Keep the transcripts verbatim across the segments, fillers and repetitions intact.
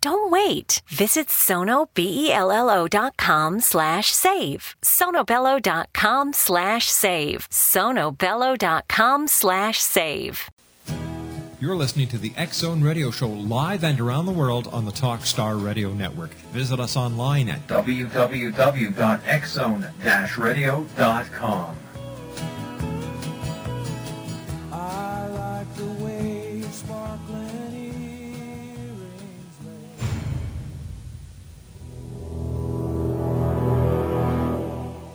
Don't wait. Visit sonobello.com slash save. sonobello.com slash save. sonobello.com slash save. You're listening to the X Zone Radio Show live and around the world on the Talk Star Radio Network. Visit us online at w w w dot x zone dash radio dot com.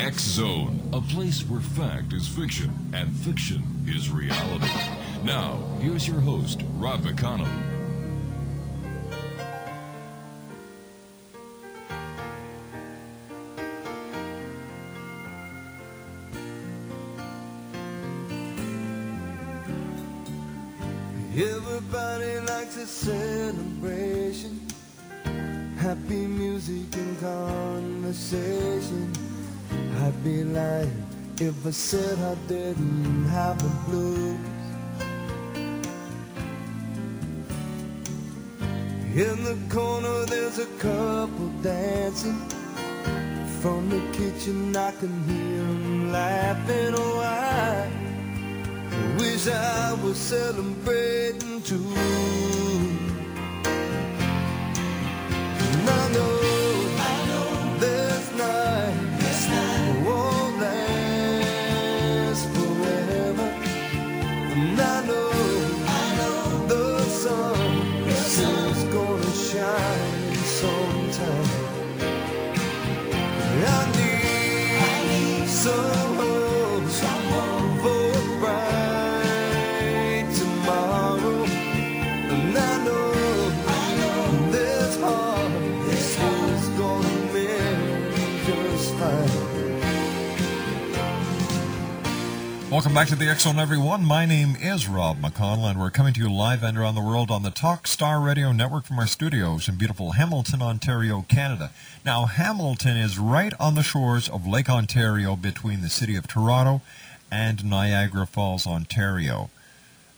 X Zone, a place where fact is fiction and fiction is reality. Now, here's your host, Rob McConnell. Everybody likes a celebration, happy music and conversation. I'd be lying if I said I didn't have the blues. In the corner there's a couple dancing. From the kitchen I can hear them laughing. Oh, I wish I was celebrating too. And I know someone, someone for a bright tomorrow. And I know, I know this heart this is gonna be just fine. Welcome back to the X Zone, everyone. My name is Rob McConnell, and we're coming to you live and around the world on the Talk Star Radio Network from our studios in beautiful Hamilton, Ontario, Canada. Now, Hamilton is right on the shores of Lake Ontario between the city of Toronto and Niagara Falls, Ontario.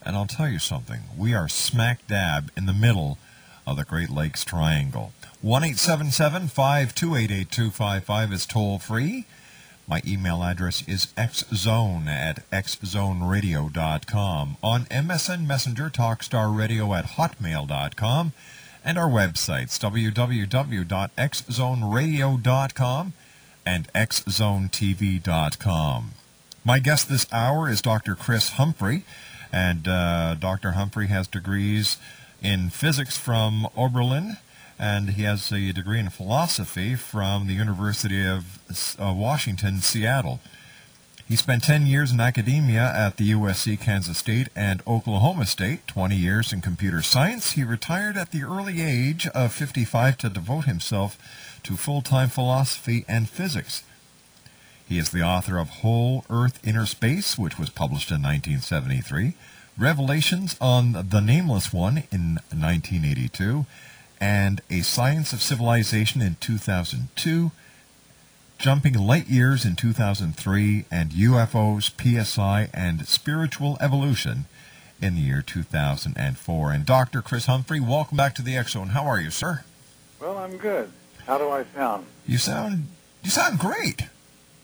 And I'll tell you something, we are smack dab in the middle of the Great Lakes Triangle. one eight seven seven, five two eight, eight two five five is toll-free. My email address is xzone at xzoneradio dot com. On M S N Messenger, talkstarradio at hotmail dot com. And our websites, w w w dot x zone radio dot com and x zone t v dot com. My guest this hour is Doctor Chris Humphrey, and uh, Doctor Humphrey has degrees in physics from Oberlin, and he has a degree in philosophy from the University of uh, Washington, Seattle. He spent ten years in academia at the U S C, Kansas State, and Oklahoma State, twenty years in computer science. He retired at the early age of fifty-five to devote himself to full-time philosophy and physics. He is the author of Whole Earth, Inner Space, which was published in nineteen seventy-three, Revelations of the Nameless One in nineteen eighty-two, and A Science of Civilization in two thousand two, Jumping Light Years in two thousand three, and U F Os, P S I, and Spiritual Evolution in the year two thousand four. And Doctor Chris Humphrey, welcome back to the X Zone. How are you, sir? Well, I'm good. How do I sound? You sound you sound great.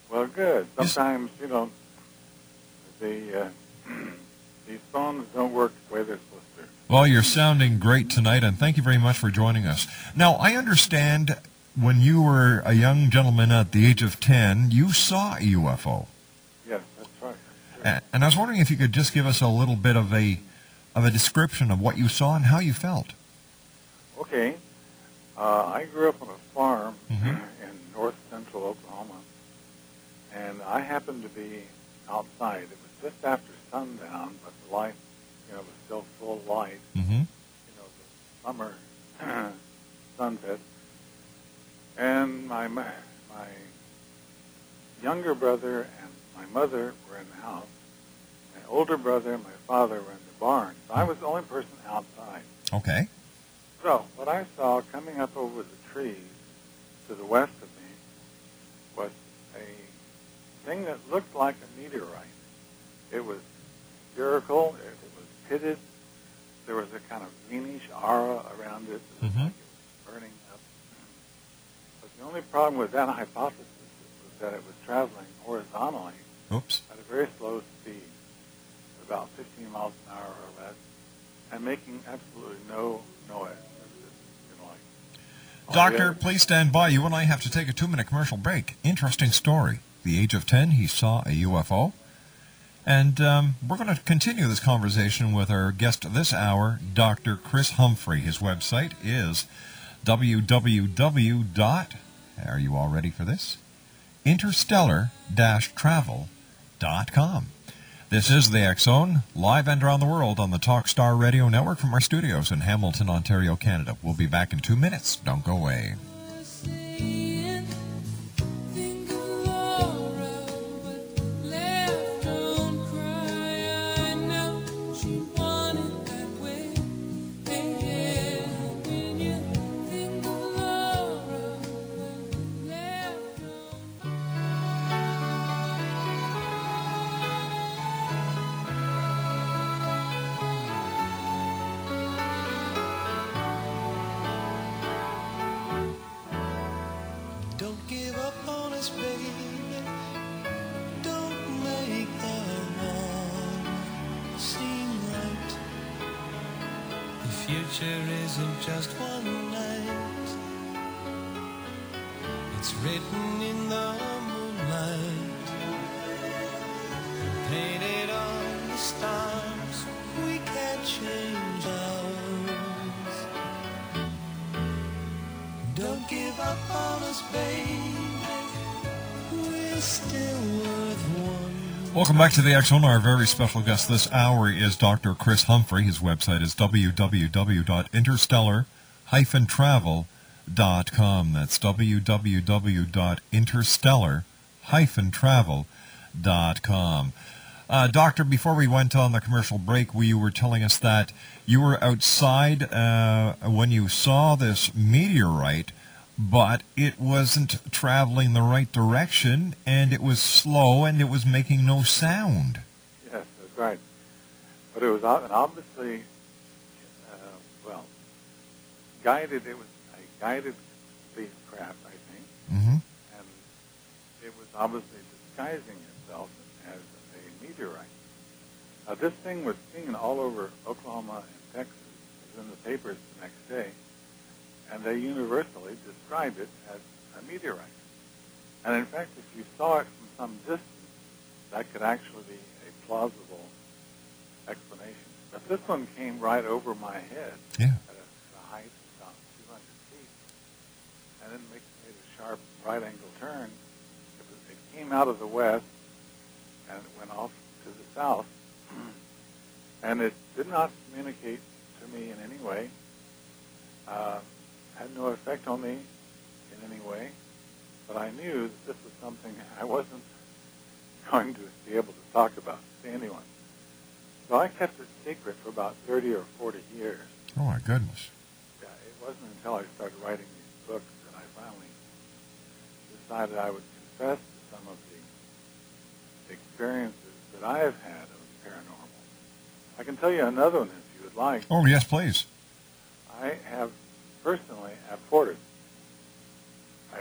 Well, good. Sometimes, you, s- you know, the uh, these phones don't work the way they're supposed to. Well, you're sounding great tonight, and thank you very much for joining us. Now, I understand when you were a young gentleman at the age of ten, you saw a U F O. Yes, that's right. That's right. And I was wondering if you could just give us a little bit of a of a description of what you saw and how you felt. Okay. Uh, I grew up on a farm mm-hmm. in north central Oklahoma, and I happened to be outside. It was just after sundown, but the light, you know, was still full light. Mm-hmm. You know, the summer sunset. And my my younger brother and my mother were in the house. My older brother and my father were in the barn. So I was the only person outside. Okay. So what I saw coming up over the trees to the west of me was a thing that looked like a meteorite. It was spherical. It, it was pitted. There was a kind of greenish aura around it. It was mm-hmm. like it was burning up. But the only problem with that hypothesis was that it was traveling horizontally Oops. at a very slow speed, about fifteen miles an hour or less, and making absolutely no noise. Doctor, please stand by. You and I have to take a two-minute commercial break. Interesting story. The age of ten, he saw a U F O. And um, we're going to continue this conversation with our guest this hour, Doctor Chris Humphrey. His website is www. Are you all ready for this? interstellar dash travel dot com. This is the X Zone, live and around the world on the Talk Star Radio Network from our studios in Hamilton, Ontario, Canada. We'll be back in two minutes. Don't go away. Welcome back to the X Zone. Our very special guest this hour is Doctor Chris Humphrey. His website is www dot interstellar dash travel dot com. That's www dot interstellar dash travel dot com. Uh, doctor, before we went on the commercial break, we, you were telling us that you were outside uh, when you saw this meteorite, but it wasn't traveling the right direction, and it was slow, and it was making no sound. Yes, that's right. But it was obviously, uh, well, guided. It was a guided spacecraft, I think, mm-hmm. and it was obviously disguising itself as a meteorite. Now, this thing was seen all over Oklahoma and Texas. It was in the papers the next day. And they universally described it as a meteorite. And in fact, if you saw it from some distance, that could actually be a plausible explanation. But this one came right over my head yeah. at, a, at a height of about two hundred feet. And it made a sharp right-angle turn. It, was, it came out of the west, and it went off to the south. And it did not communicate to me in any way. Uh, had no effect on me in any way, but I knew that this was something I wasn't going to be able to talk about to anyone. So I kept it secret for about thirty or forty years. Oh, my goodness. Yeah, it wasn't until I started writing these books that I finally decided I would confess to some of the experiences that I have had of the paranormal. I can tell you another one if you would like. Oh, yes, please. I have personally apported. I,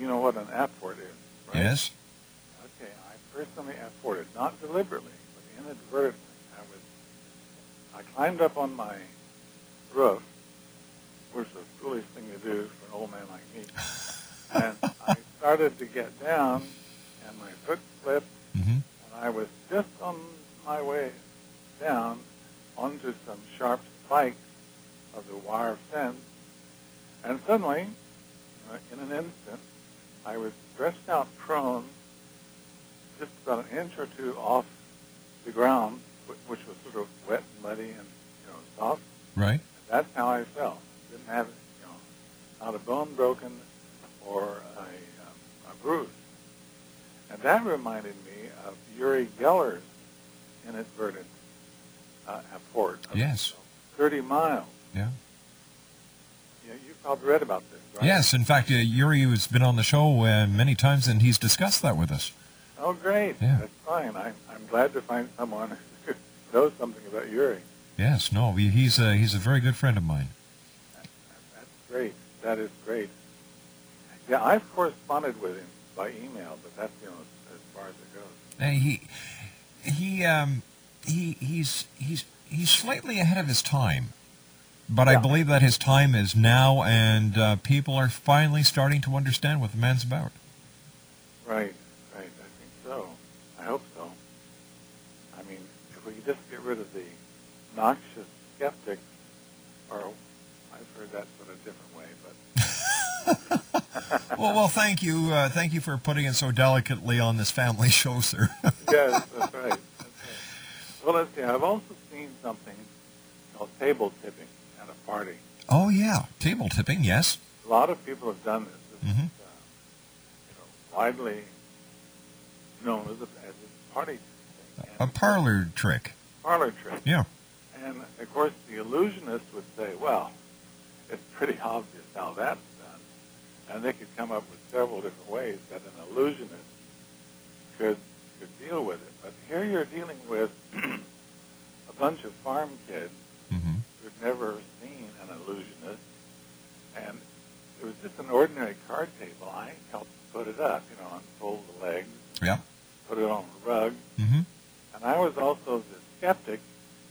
you know what an apport is, right? Yes. Okay, I personally apported, not deliberately, but inadvertently. I was, I climbed up on my roof, which is the foolish thing to do for an old man like me. And I started to get down, and my foot slipped, mm-hmm. and I was just on my way down onto some sharp spikes of the wire fence, and suddenly, in an instant, I was stretched out prone, just about an inch or two off the ground, which was sort of wet and muddy and, you know, soft. Right. And that's how I fell. Didn't have, you know, not a bone broken or a, um, a bruise. And that reminded me of Yuri Geller's inadvertent uh, apport. Yes. thirty miles. Yeah. Yeah, you've probably read about this, right? Yes, in fact, uh, Yuri has been on the show uh, many times, and he's discussed that with us. Oh, great. Yeah. That's fine. I, I'm glad to find someone who knows something about Yuri. Yes, no, he, he's, a, he's a very good friend of mine. That, that's great. That is great. Yeah, I've corresponded with him by email, but that's, you know, as far as it goes. And he, he, um, he, he's, he's, he's slightly ahead of his time. But yeah. I believe that his time is now, and uh, people are finally starting to understand what the man's about. Right, right. I think so. I hope so. I mean, if we could just get rid of the noxious skeptics, or I've heard that sort of different way, but... well, well, thank you. Uh, thank you for putting it so delicately on this family show, sir. Yes, that's right. That's right. Well, let's see. I've also seen something called table tipping. A party. Oh, yeah. Table tipping, yes. A lot of people have done this. It's mm-hmm. uh, you know, widely known as a, as a party thing. A parlor trick. Parlor trick. Yeah. And, of course, the illusionist would say, well, it's pretty obvious how that's done. And they could come up with several different ways that an illusionist could, could deal with it. But here you're dealing with a bunch of farm kids mm-hmm. who've never seen an illusionist, and it was just an ordinary card table. I helped put it up, you know, unfold the legs, yeah. put it on the rug, mm-hmm. and I was also the skeptic,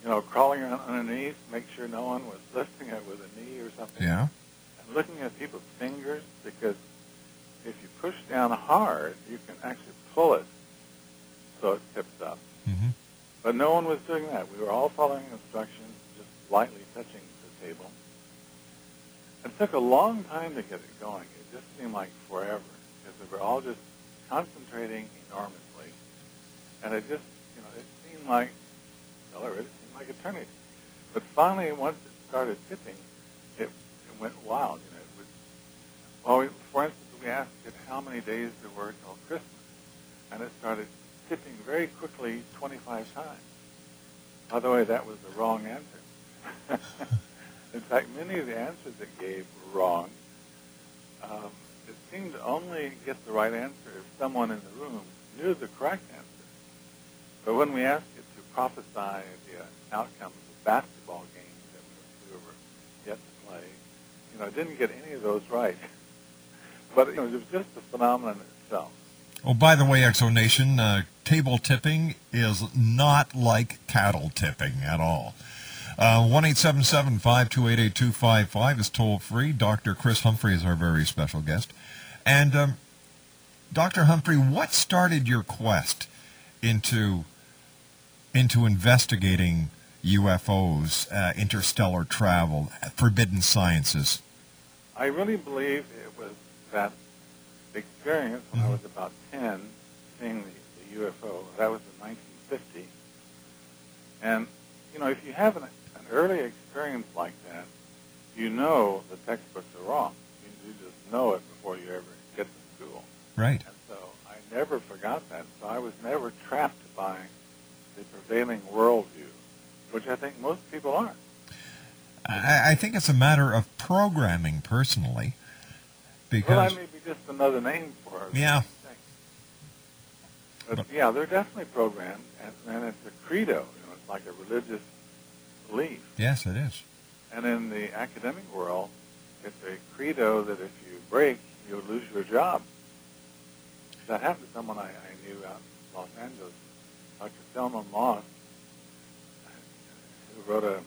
you know, crawling around underneath, make sure no one was lifting it with a knee or something, yeah. and looking at people's fingers, because if you push down hard, you can actually pull it so it tips up. Mm-hmm. But no one was doing that. We were all following instructions, just lightly touching the table. It took a long time to get it going. It just seemed like forever, because we were all just concentrating enormously. And it just, you know, it seemed like, well, it seemed like eternity. But finally, once it started tipping, it, it went wild. You know, it was, well, we, for instance, we asked it how many days there were till Christmas, and it started tipping very quickly twenty-five times. By the way, that was the wrong answer. In fact, many of the answers it gave were wrong. Um, it seemed to only get the right answer if someone in the room knew the correct answer. But when we asked it to prophesy the uh, outcomes of basketball games that we were yet to play, you know, it didn't get any of those right. But you know, it was just the phenomenon itself. Oh, by the way, X Zone Nation, uh, table tipping is not like cattle tipping at all. one eight seven seven, five two eight, eight two five five is toll-free. Doctor Chris Humphrey is our very special guest. And, um, Doctor Humphrey, what started your quest into into investigating U F Os, uh, interstellar travel, forbidden sciences? I really believe it was that experience when mm-hmm. I was about ten, seeing the, the U F O. That was in nineteen fifty. And, you know, if you have an early experience like that, you know the textbooks are wrong. You, you just know it before you ever get to school. Right. And so I never forgot that. So I was never trapped by the prevailing worldview, which I think most people aren't. I, I think it's a matter of programming, personally. Because well, that may be just another name for it. Yeah. But yeah, they're definitely programmed, and, and it's a credo. You know, it's like a religious belief. Yes, it is. And in the academic world, it's a credo that if you break, you'll lose your job. That happened to someone I, I knew out in Los Angeles, Doctor Selma Moss, who wrote a, a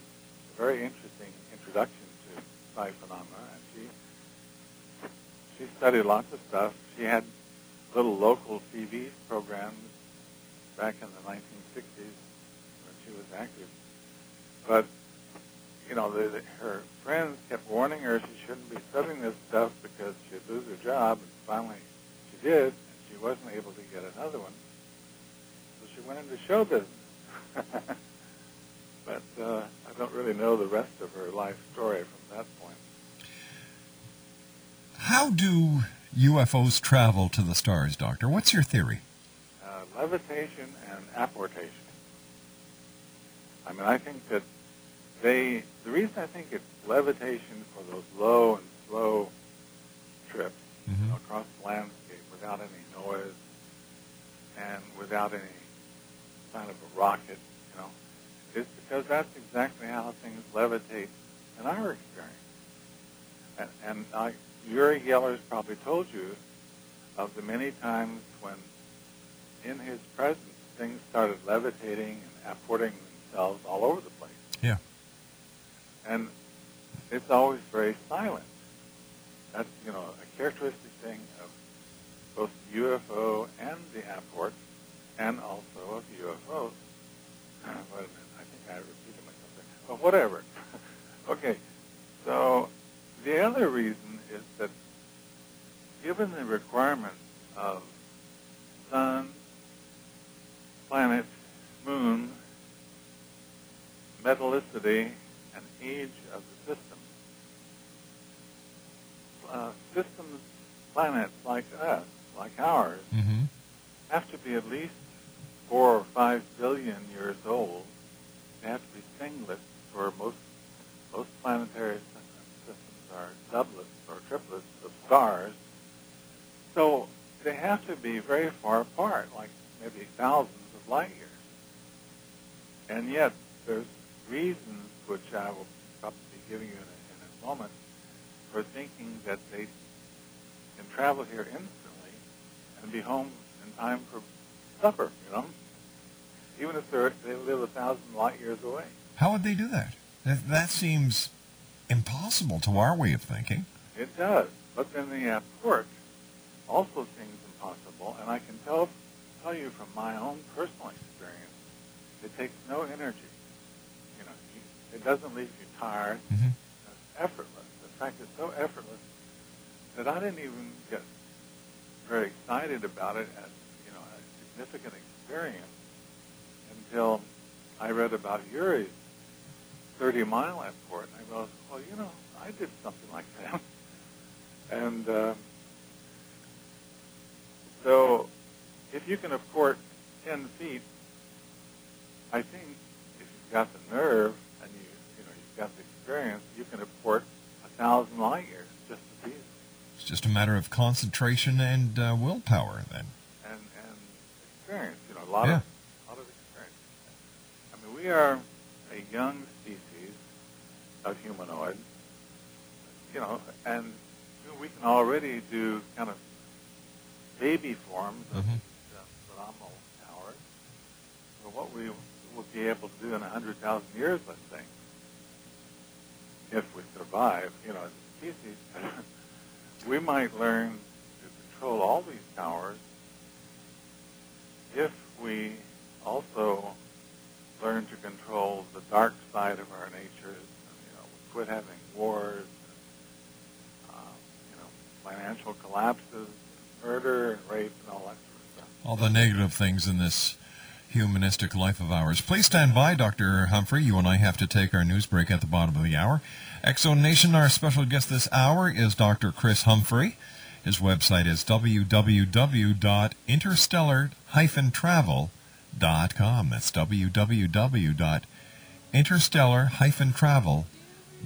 very interesting introduction to psi phenomena. And she, she studied lots of stuff. She had little local T V programs back in the nineteen sixties when she was active. But, you know, the, the, her friends kept warning her she shouldn't be studying this stuff because she'd lose her job. And finally she did, and she wasn't able to get another one. So she went into show business. But uh, I don't really know the rest of her life story from that point. How do U F Os travel to the stars, Doctor? What's your theory? Uh, levitation and apportation. I mean, I think that they, the reason I think it's levitation for those low and slow trips, mm-hmm. you know, across the landscape without any noise and without any kind of a rocket, you know, is because that's exactly how things levitate in our experience. And, and I, Yuri Geller's probably told you of the many times when, in his presence, things started levitating and apporting themselves all over the place. Yeah. And it's always very silent. That's, you know, a characteristic thing of both the U F O and the apport, and also of U F Os. Wait a minute, I think I repeated myself there. But whatever. Okay, so the other reason is that given the requirements of sun, planet, moon, metallicity, and age of the system, uh, systems, planets like us, like ours, mm-hmm. have to be at least four or five billion years old. They have to be singlets, for most, most planetary systems. Are doublets or triplets of stars, so they have to be very far apart, like maybe thousands of light years. And yet, there's reasons, which I will probably be giving you in a, in a moment, for thinking that they can travel here instantly and be home in time for supper, you know, even if they're, they live a thousand light years away. How would they do that? That, that seems impossible to our way of thinking. It does. But then the apport also seems impossible, and I can tell tell you from my own personal experience, it takes no energy. You know, it doesn't leave you tired. Mm-hmm. It's effortless. In fact, it's so effortless that I didn't even get very excited about it as, you know, a significant experience until I read about Yuri's thirty-mile apport, and I go, well, you know, I did something like that. And uh, so if you can apport ten feet, I think if you've got the nerve and you, you know, you've got the experience, you can apport a thousand light years just as easily. It's just a matter of concentration and uh, willpower, then. And, and experience, you know, a lot, yeah. of, a lot of experience. I mean, we are a young species of humanoid, you know, and we can already do kind of baby forms of mm-hmm. phenomenal power. But what we will be able to do in one hundred thousand years, let's say, if we survive, you know, as a species, we might learn to control all these powers if we also learn to control the dark side of our natures. You know, we quit having wars, um, you know, financial collapses, murder and rape, and all that sort of stuff. All the negative things in this humanistic life of ours. Please stand by, Doctor Humphrey. You and I have to take our news break at the bottom of the hour. X Zone Nation, our special guest this hour is Doctor Chris Humphrey. His website is w w w dot interstellar dash travel dot com. Dot com. That's w w w dot interstellar dash travel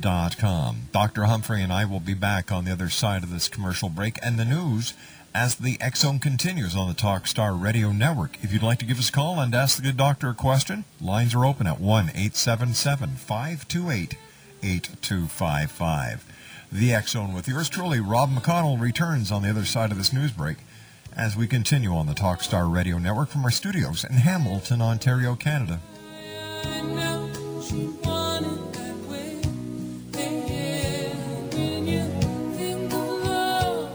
dot com. Doctor Humphrey and I will be back on the other side of this commercial break and the news as the X Zone continues on the Talk Star Radio Network. If you'd like to give us a call and ask the good doctor a question, lines are open at one eight seven seven, five two eight, eight two five five. The X Zone with yours truly, Rob McConnell, returns on the other side of this news break as we continue on the Talk Star Radio Network from our studios in Hamilton, Ontario, Canada. I know she wanted that way. Yeah, when you think of love.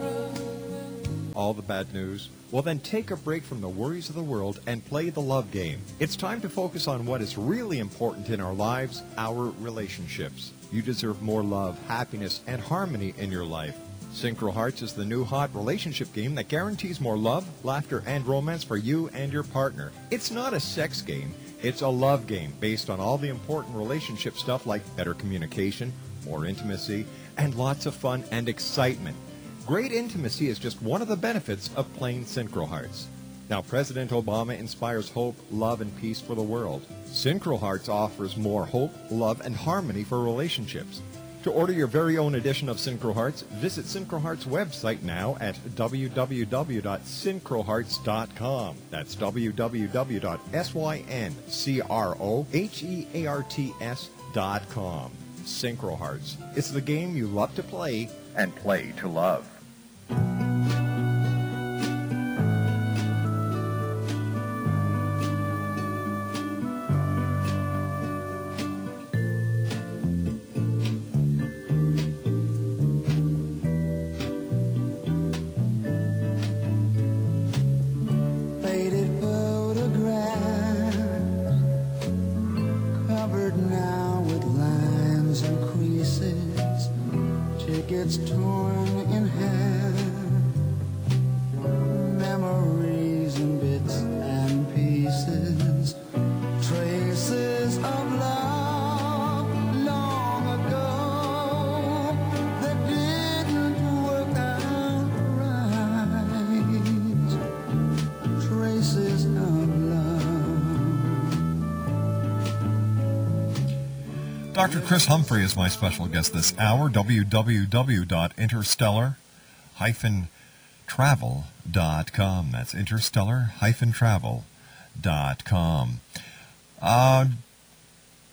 All the bad news? Well, then take a break from the worries of the world and play the love game. It's time to focus on what is really important in our lives, our relationships. You deserve more love, happiness, and harmony in your life. Synchro Hearts is the new hot relationship game that guarantees more love, laughter, and romance for you and your partner. It's not a sex game. It's a love game based on all the important relationship stuff like better communication, more intimacy, and lots of fun and excitement. Great intimacy is just one of the benefits of playing Synchro Hearts. Now, President Obama inspires hope, love, and peace for the world. Synchro Hearts offers more hope, love, and harmony for relationships. To order your very own edition of Synchro Hearts, visit Synchro Hearts' website now at w w w dot synchro hearts dot com. That's w w w dot synchro hearts dot com. Synchro Hearts. It's the game you love to play and play to love. Doctor Chris Humphrey is my special guest this hour. w w w dot interstellar dash travel dot com. That's interstellar dash travel dot com. Uh,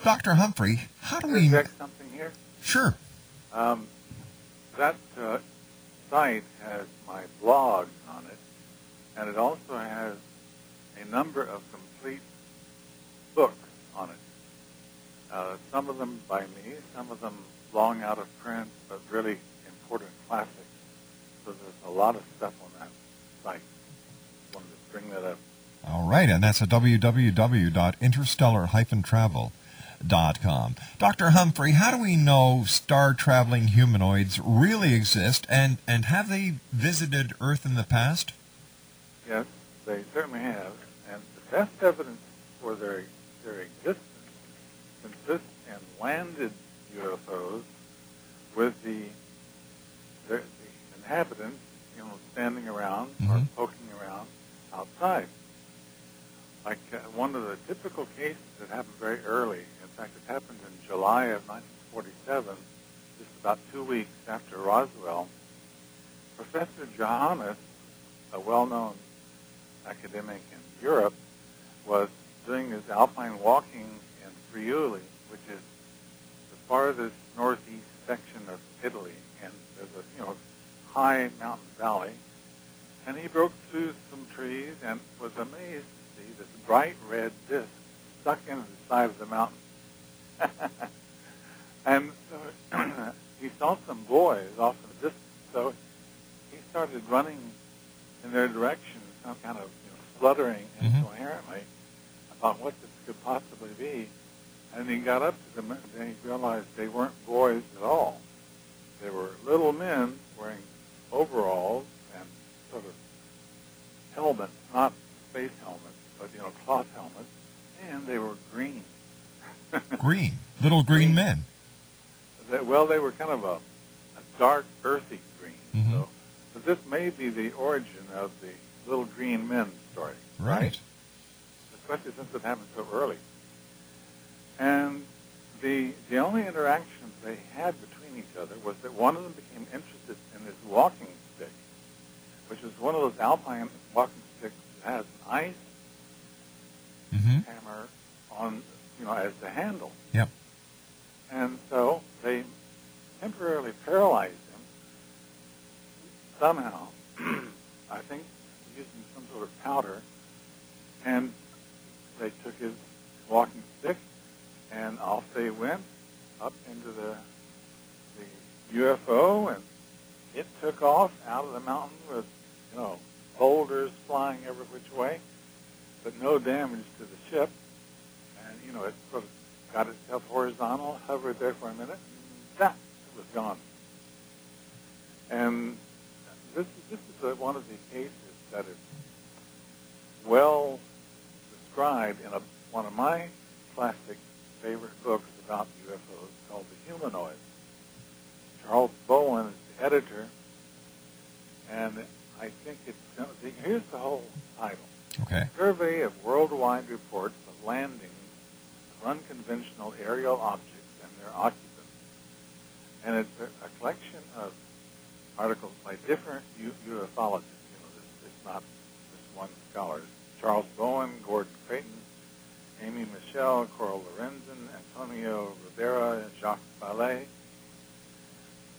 Doctor Humphrey, how do we... Can I check something here? Sure. Um, that uh, site has my blog on it, and it also has a number of complete books on it. Uh, some of them by me, some of them long out of print, but really important classics. So there's a lot of stuff on that site. I wanted to bring that up. All right, and that's at w w w dot interstellar dash travel dot com. Doctor Humphrey, how do we know star-traveling humanoids really exist, and, and have they visited Earth in the past? Yes, they certainly have. And the best evidence for their, their existence consists in landed U F Os with the, the, the inhabitants, you know, standing around mm-hmm. or poking around outside. Like uh, one of the typical cases that happened very early, in fact, it happened in July of nineteen forty-seven, just about two weeks after Roswell. Professor Johannes, a well-known academic in Europe, was doing his alpine walking Friuli, which is the farthest northeast section of Italy, and there's a you know high mountain valley, and he broke through some trees and was amazed to see this bright red disc stuck into the side of the mountain. And so he saw some boys off in the distance, so he started running in their direction, some kind of you know, fluttering mm-hmm. incoherently about what this could possibly be. And he got up to them, and he realized they weren't boys at all. They were little men wearing overalls and sort of helmets, not space helmets, but, you know, cloth helmets, and they were green. Green? Little green, green. men? They, well, they were kind of a, a dark, earthy green. Mm-hmm. So, but this may be the origin of the little green men story. Right. right? Especially since it happened so early. And the the only interaction they had between each other was that one of them became interested in his walking stick, which was one of alpine walking stick that has an ice mm-hmm. hammer on, you know, as the handle. Yep. And so they temporarily paralyzed him somehow. I think using some sort of powder, and they took his walking stick, and off they went up into the the U F O, and it took off out of the mountain with, you know, boulders flying every which way, but no damage to the ship. And, you know, it sort of got itself horizontal, hovered there for a minute, and that was gone. And this, this is a, one of the cases that is well described in a, one of my classic favorite books about U F Os called The Humanoids. Charles Bowen is the editor, and I think it's, here's the whole title. Okay. Survey of Worldwide Reports of Landings of Unconventional Aerial Objects and Their Occupants. And it's a, a collection of articles by different u- ufologists. You know, this, it's not just one scholar. Charles Bowen, Gordon Creighton, Amy Michelle, Coral Lorenzen, Antonio Rivera, and Jacques Vallée.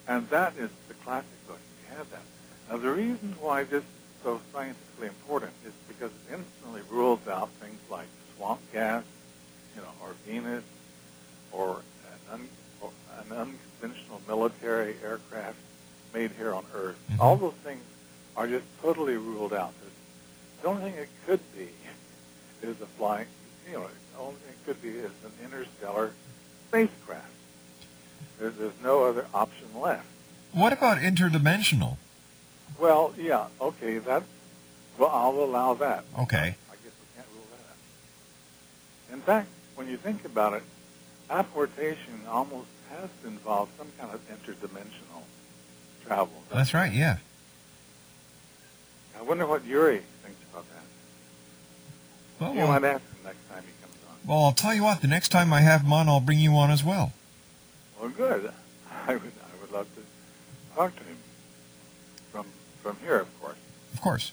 And that is the classic book. We have that. Now, the reason why this is so scientifically important is because it instantly rules out things like swamp gas, you know, or Venus, or an, un- or an unconventional military aircraft made here on Earth. Mm-hmm. All those things are just totally ruled out. There's, the only thing it could be is a flying, you know, the only thing it could be is an interstellar spacecraft. There's, there's no other option left. What about interdimensional? Well, yeah, okay, that's, well, I'll allow that. Okay. I guess we can't rule that out. In fact, when you think about it, apportation almost has to involve some kind of interdimensional travel. That's right, yeah. I wonder what Yuri thinks about that. Well, you might ask him next time he comes on. Well, I'll tell you what, the next time I have him on, I'll bring you on as well. Well, good. I would, I would love to talk to him. From here, of course. Of course.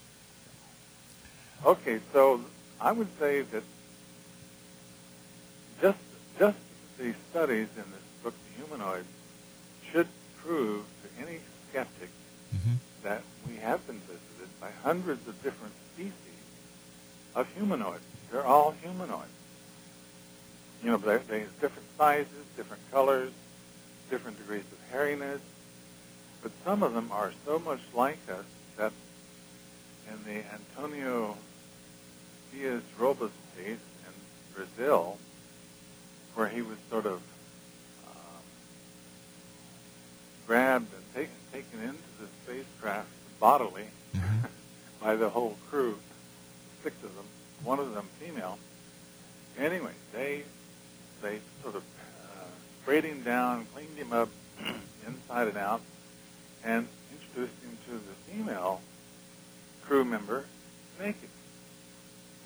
Okay, so I would say that just just the studies in this book, The Humanoid, should prove to any skeptic mm-hmm. that we have been visited by hundreds of different species of humanoids. They're all humanoids. You know, they they have different sizes, different colors, different degrees of hairiness. But some of them are so much like us that in the Antonio Dias Robles case in Brazil, where he was sort of um, grabbed and taken, taken into the spacecraft bodily mm-hmm. by the whole crew, six of them, one of them female. Anyway, they they sort of uh, sprayed him down, cleaned him up inside and out, and introduced him to the female crew member naked.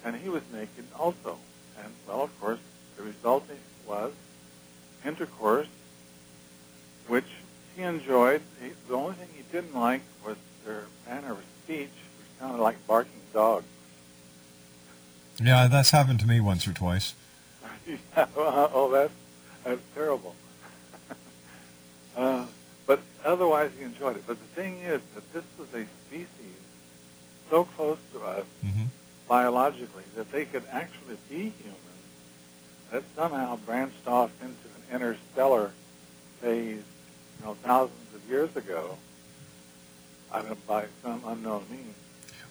And he was naked also. And, well, of course, the result was intercourse, which he enjoyed. He, the only thing he didn't like was their manner of speech, which sounded like barking dogs. Yeah, that's happened to me once or twice. yeah, well, oh, that's, that's terrible. uh, But otherwise, he enjoyed it. But the thing is that this was a species so close to us mm-hmm. biologically that they could actually be human, that somehow branched off into an interstellar phase, you know, thousands of years ago, I mean, by some unknown means.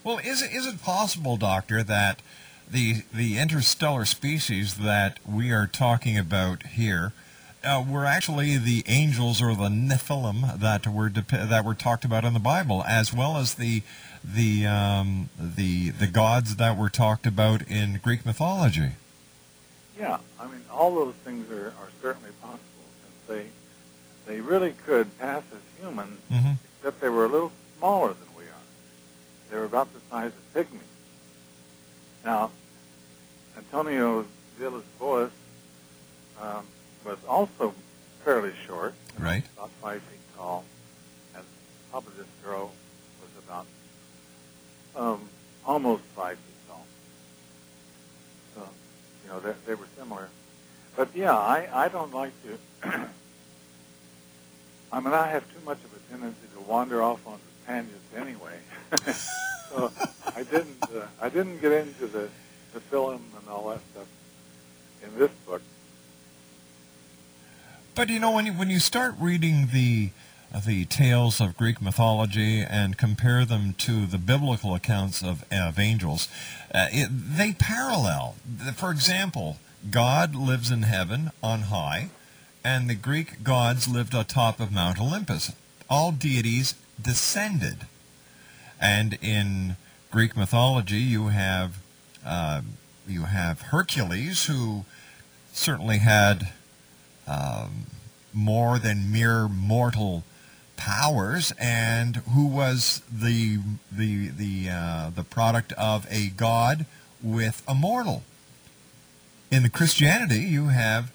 Well, is it, is it possible, Doctor, that the the interstellar species that we are talking about here? Uh, were actually the angels or the Nephilim that were de- that were talked about in the Bible, as well as the the um, the the gods that were talked about in Greek mythology. Yeah, I mean, all those things are, are certainly possible, since they they really could pass as humans, mm-hmm. except they were a little smaller than we are. They were about the size of pygmies. Now, Antonio Villas Boas. Um, was also fairly short, right. About five feet tall, and probably this girl was about um, almost five feet tall. So, you know, they, they were similar. But, yeah, I, I don't like to... I mean, I have too much of a tendency to wander off on tangents anyway. So I didn't uh, I didn't get into the, the film and all that stuff in this book. But, you know, when you, when you start reading the the tales of Greek mythology and compare them to the biblical accounts of, of angels, uh, it, they parallel. For example, God lives in heaven on high, and the Greek gods lived atop of Mount Olympus. All deities descended. And in Greek mythology, you have uh, you have Hercules, who certainly had um, more than mere mortal powers, and who was the the the uh, the product of a god with a mortal. In the Christianity, you have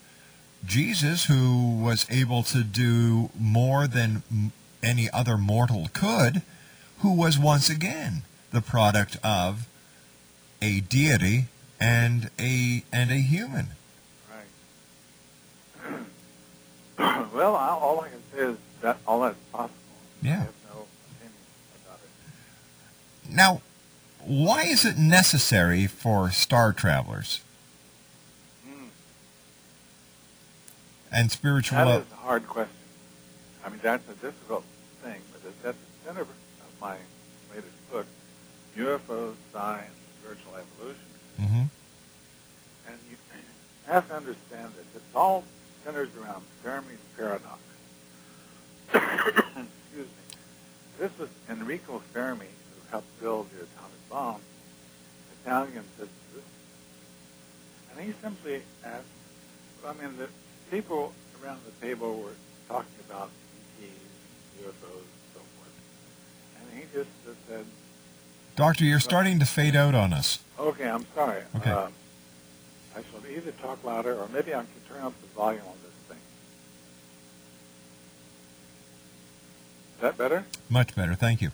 Jesus, who was able to do more than any other mortal could, who was once again the product of a deity and a and a human. Right. Well, I, all I can say is that all that's possible. Yeah. I have no opinion about it. Now, why is it necessary for star travelers? Mm. And spiritual... That is a hard question. I mean, that's a difficult thing, but it's at the center of my latest book, U F Os, Science, and Spiritual Evolution. Mm-hmm. And you have to understand that it all centers around Fermi's paradox. Excuse me. This was Enrico Fermi, who helped build the atomic bomb, Italian physicist. And he simply asked, I mean, the people around the table were talking about E Ts, U F Os, he just said... Doctor, you're starting to fade out on us. Okay, I'm sorry. Okay. Uh, I shall either talk louder or maybe I can turn up the volume on this thing. Is that better? Much better, thank you.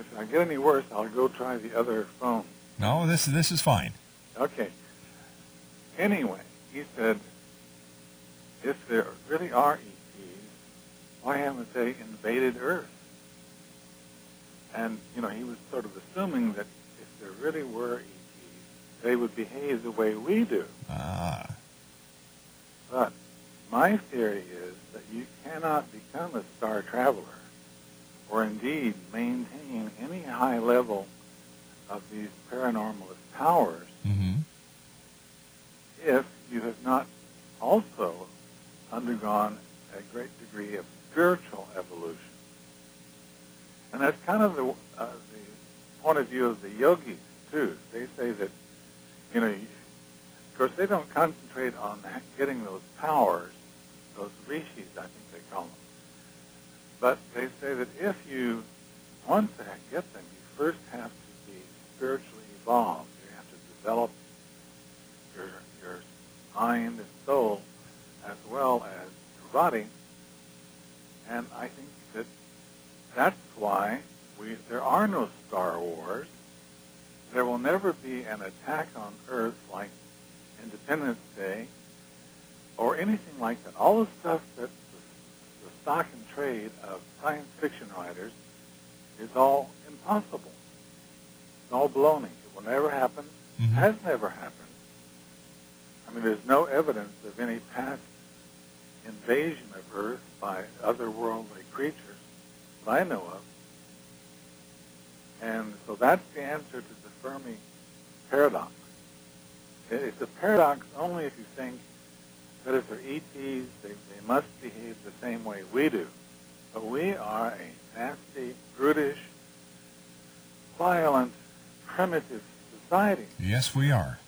If I get any worse, I'll go try the other phone. No, this, this is fine. Okay. Anyway, he said, if there really are E Ts, why haven't they invaded Earth? And, you know, he was sort of assuming that if there really were E Ts, they would behave the way we do. Ah. But my theory is that you cannot become a star traveler or indeed maintain any high level of these paranormalist powers mm-hmm. if you have not also undergone a great degree of spiritual evolution. And that's kind of the, uh, the point of view of the yogis, too. They say that, you know, of course, they don't concentrate on getting those powers, those rishis, I think they call them. But they say that if you want to get them, you first have to be spiritually evolved. You have to develop your, your mind and soul as well as your body. And I think that that's why we, there are no Star Wars. There will never be an attack on Earth like Independence Day or anything like that. All the stuff that the, the stock and trade of science fiction writers is all impossible. It's all baloney. It will never happen. Mm-hmm. It has never happened. I mean, there's no evidence of any past invasion of Earth by otherworldly creatures I know of. And so that's the answer to the Fermi paradox. It's a paradox only if you think that if they're E Ts, they, they must behave the same way we do. But we are a nasty, brutish, violent, primitive society. Yes, we are.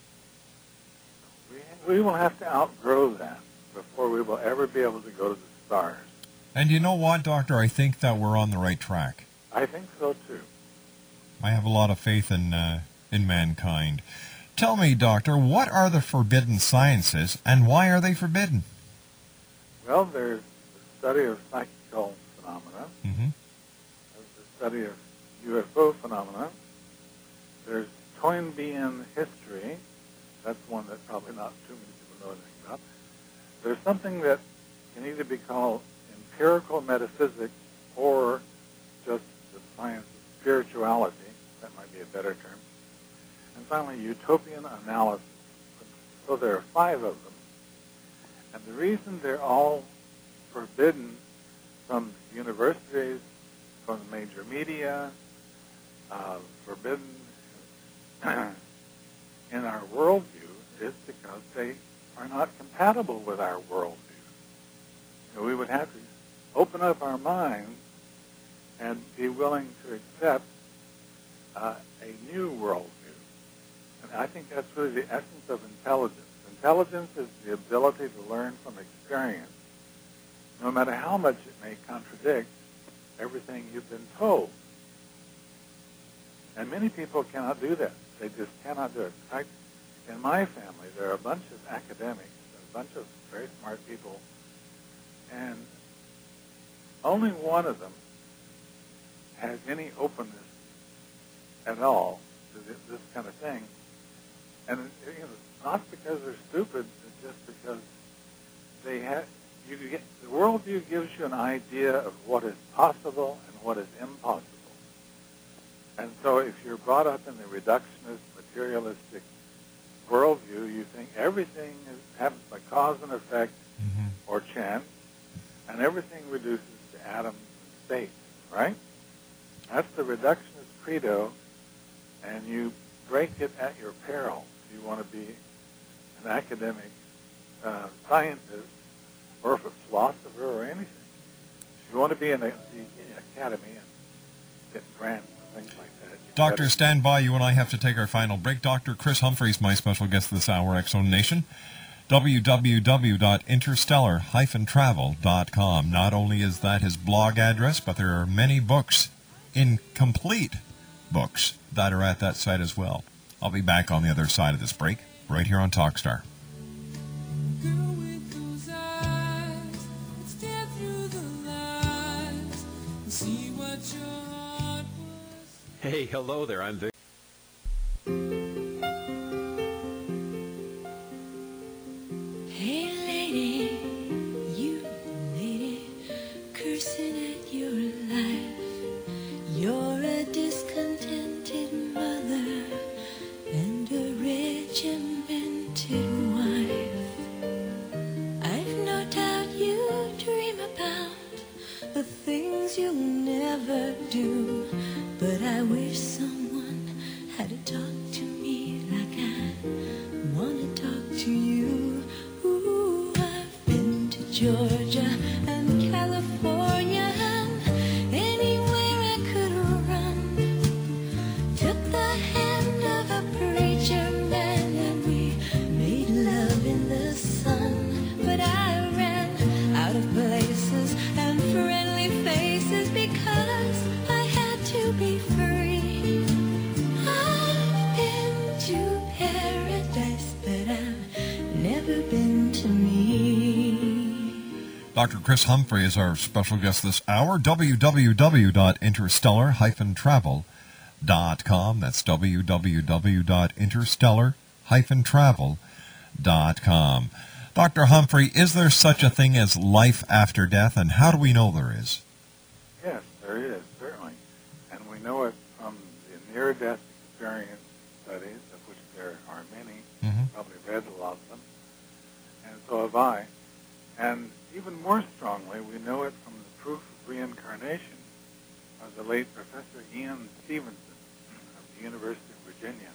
We, we will have to outgrow that before we will ever be able to go to the stars. And you know what, Doctor? I think that we're on the right track. I think so, too. I have a lot of faith in uh, in mankind. Tell me, Doctor, what are the forbidden sciences, and why are they forbidden? Well, there's the study of psychical phenomena. Mm-hmm. There's the study of U F O phenomena. There's Toynbean history. That's one that probably not too many people know anything about. There's something that can either be called empirical metaphysics or just the science of spirituality. That might be a better term. And finally, utopian analysis. So there are five of them. And the reason they're all forbidden from universities, from the major media, uh, forbidden in our worldview is because they are not compatible with our worldview. So we would have to open up our minds and be willing to accept uh, a new worldview. And I think that's really the essence of intelligence. Intelligence is the ability to learn from experience, no matter how much it may contradict everything you've been told. And many people cannot do that. They just cannot do it. In fact, in my family, there are a bunch of academics, a bunch of very smart people, and only one of them has any openness at all to this kind of thing. And it's you know, not because they're stupid, it's just because they have, you get, the worldview gives you an idea of what is possible and what is impossible. And so if you're brought up in the reductionist, materialistic worldview, you think everything is, happens by cause and effect mm-hmm. or chance, and everything reduces to atoms and states, right? That's the reductionist credo, and you break it at your peril. If you want to be an academic uh, scientist or a philosopher or anything, if you want to be in the academy and get grants, things like that. Doctor, stand by. You and I have to take our final break. Doctor Chris Humphrey is my special guest this hour, X Zone Nation. w w w dot interstellar dash travel dot com. Not only is that his blog address, but there are many books, incomplete books, that are at that site as well. I'll be back on the other side of this break, right here on Talkstar. Hey, hello there. I'm Vic. Hey, lady, you lady, cursing at your life. You're a discontented mother and a regimented wife. I've no doubt you dream about the things you'll never do. But I wish someone had to talk to me like I wanna talk to you. Ooh, I've been to Georgia and California and anywhere I could run. Took the hand of a preacher man and we made love in the sun. But I ran out of places and friendly faces because I had to be free. I've been to paradise, but I've never been to me. Doctor Chris Humphrey is our special guest this hour. w w w dot interstellar dash travel dot com. That's w w w dot interstellar dash travel dot com. Doctor Humphrey, is there such a thing as life after death, and how do we know there is? Yes, there is. Know it from the near-death experience studies, of which there are many. Mm-hmm. Probably read a lot of them, and so have I. And even more strongly, we know it from the proof of reincarnation of the late Professor Ian Stevenson of the University of Virginia.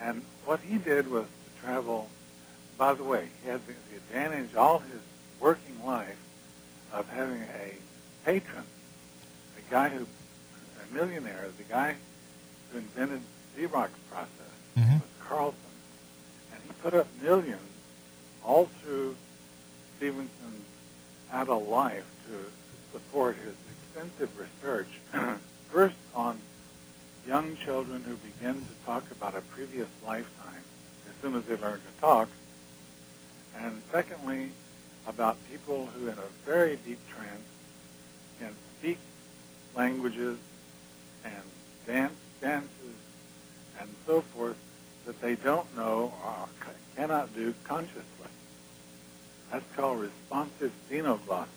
And what he did was to travel. By the way, he had the advantage all his working life of having a patron, a guy who millionaire, the guy who invented the Xerox process, mm-hmm. was Carlson, and he put up millions all through Stevenson's adult life to support his extensive research, first on young children who begin to talk about a previous lifetime as soon as they learn to talk, and secondly, about people who in a very deep trance can speak languages and dance dances and so forth that they don't know or cannot do consciously. That's called responsive xenoblocking.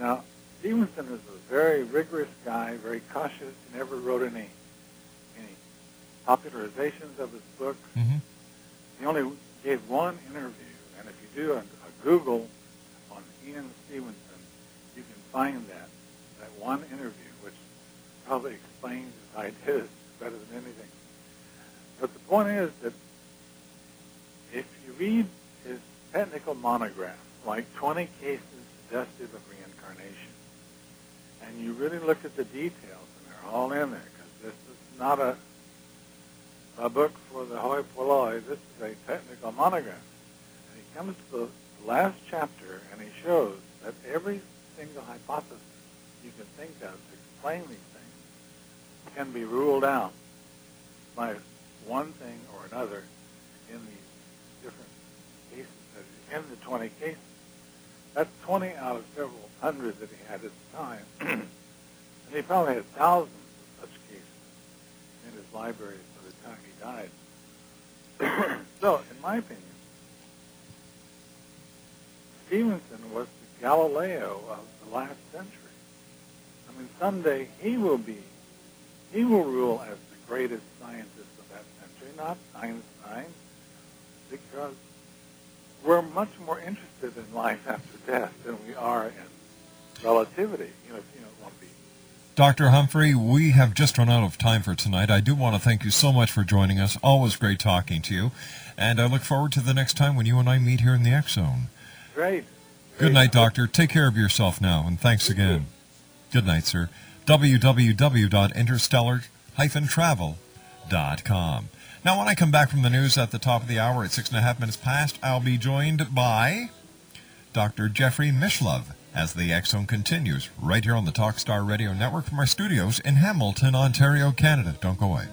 Now, Stevenson was a very rigorous guy, very cautious. He never wrote any any popularizations of his books. Mm-hmm. He only gave one interview, and if you do a, a Google on Ian Stevenson, you can find that, that one interview, which probably explains his ideas better than anything. But the point is that if you read his technical monograph, like twenty cases suggestive of reincarnation, and you really look at the details, and they're all in there, because this is not a a book for the hoi polloi. This is a technical monograph. And he comes to the last chapter, and he shows that every single hypothesis you can think of to explain these things can be ruled out by one thing or another in these different cases that in the twenty cases. That's twenty out of several hundred that he had at the time. And he probably had thousands of such cases in his library by the time he died. So, in my opinion, Stevenson was the Galileo of the last century. I mean, someday he will be, he will rule as the greatest scientist of that century, not Einstein, because we're much more interested in life after death than we are in relativity. You know, you know, it won't be. Doctor Humphrey, we have just run out of time for tonight. I do want to thank you so much for joining us. Always great talking to you. And I look forward to the next time when you and I meet here in the X Zone. Great. Great. Good night, Doctor. Take care of yourself now, and thanks you again. Too. Good night, sir. w w w dot interstellar dash travel dot com. Now, when I come back from the news at the top of the hour at six and a half minutes past, I'll be joined by Doctor Jeffrey Mishlove as the X Zone continues right here on the Talk Star Radio Network from our studios in Hamilton, Ontario, Canada. Don't go away.